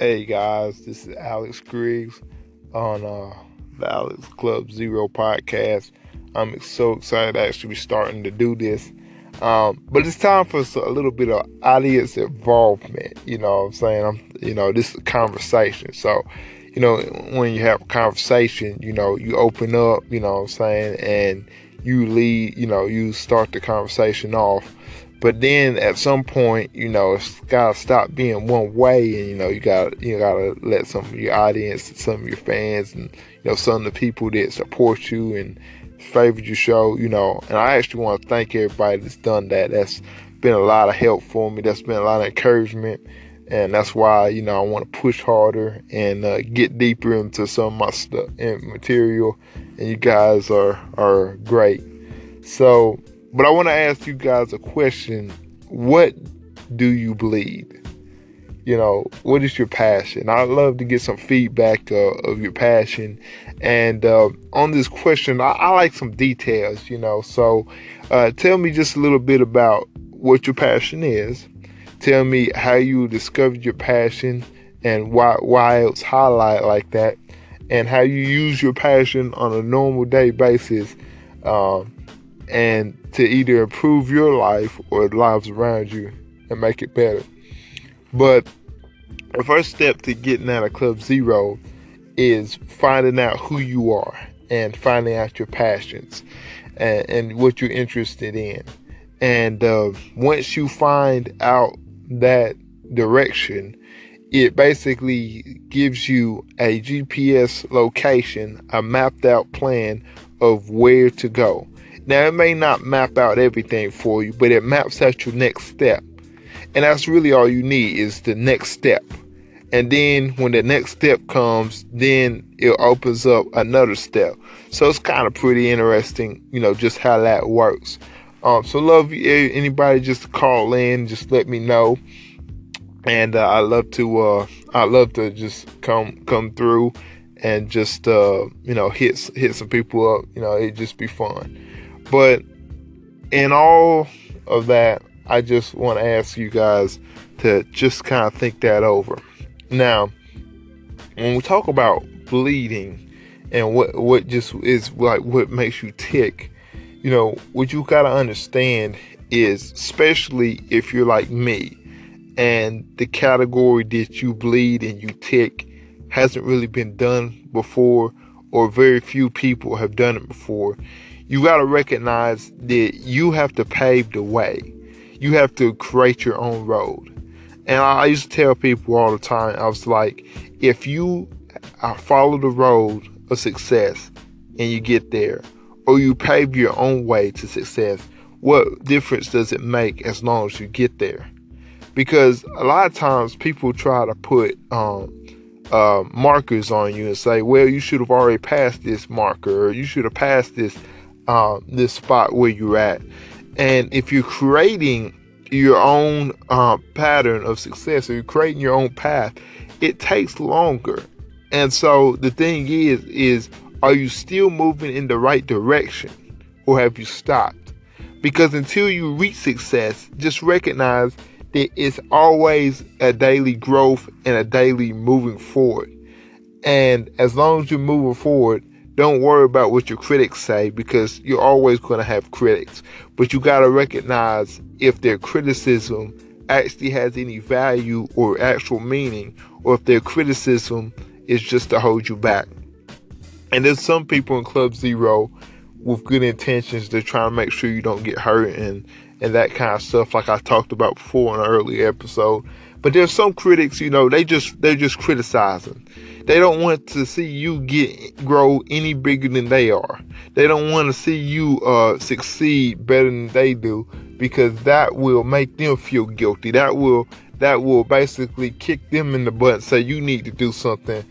Hey guys, this is Alex Griggs on the Alex Club Zero podcast. I'm so excited to actually be starting to do this. But it's time for a little bit of audience involvement. You know what I'm saying? This is a conversation. So, when you have a conversation, you open up, and you lead, you start the conversation off. But then at some point, it's gotta stop being one way, and you gotta let some of your audience, some of your fans, and some of the people that support you and favorite your show, And I actually want to thank everybody that's done that. That's been a lot of help for me. That's been a lot of encouragement, and that's why I want to push harder and get deeper into some of my stuff and material. And you guys are great. So. But I want to ask you guys a question. What do you bleed? What is your passion? I'd love to get some feedback of your passion. And on this question, I like some details, So tell me just a little bit about what your passion is. Tell me how you discovered your passion and why it's highlighted like that. And how you use your passion on a normal day basis. And to either improve your life or the lives around you and make it better. But the first step to getting out of Club Zero is finding out who you are and finding out your passions and what you're interested in. And once you find out that direction, it basically gives you a GPS location, a mapped out plan of where to go. Now, it may not map out everything for you, but it maps out your next step. And that's really all you need is the next step. And then when the next step comes, then it opens up another step. So it's kind of pretty interesting, just how that works. So love anybody just call in, just let me know. And I love to just come through and just, hit some people up. It'd just be fun. But in all of that, I just want to ask you guys to just kind of think that over. Now, when we talk about bleeding and what just is like what makes you tick, what you got to understand is, especially if you're like me and the category that you bleed and you tick hasn't really been done before, or very few people have done it before. You got to recognize that you have to pave the way. You have to create your own road. And I used to tell people all the time, I was like, if you follow the road of success and you get there, or you pave your own way to success, what difference does it make as long as you get there? Because a lot of times people try to put markers on you and say, well, you should have already passed this marker, or you should have passed this spot where you're at. And if you're creating your own pattern of success, or you're creating your own path, it takes longer. And so the thing is are you still moving in the right direction, or have you stopped? Because until you reach success, just recognize that it's always a daily growth and a daily moving forward. And as long as you're moving forward, don't worry about what your critics say, because you're always going to have critics. But you got to recognize if their criticism actually has any value or actual meaning, or if their criticism is just to hold you back. And there's some people in Club Zero with good intentions. They're trying to make sure you don't get hurt and that kind of stuff, like I talked about before in an earlier episode. But there's some critics, they're just criticizing. They don't want to see you grow any bigger than they are. They don't want to see you succeed better than they do, because that will make them feel guilty. That will basically kick them in the butt and say you need to do something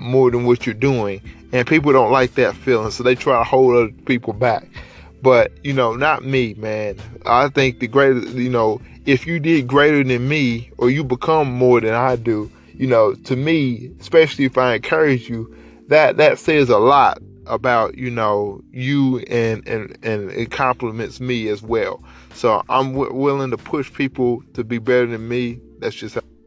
more than what you're doing. And people don't like that feeling, so they try to hold other people back. But, not me, man. I think the greater, if you did greater than me, or you become more than I do, to me, especially if I encourage you, that says a lot about, you and it compliments me as well. So I'm willing to push people to be better than me. That's just how.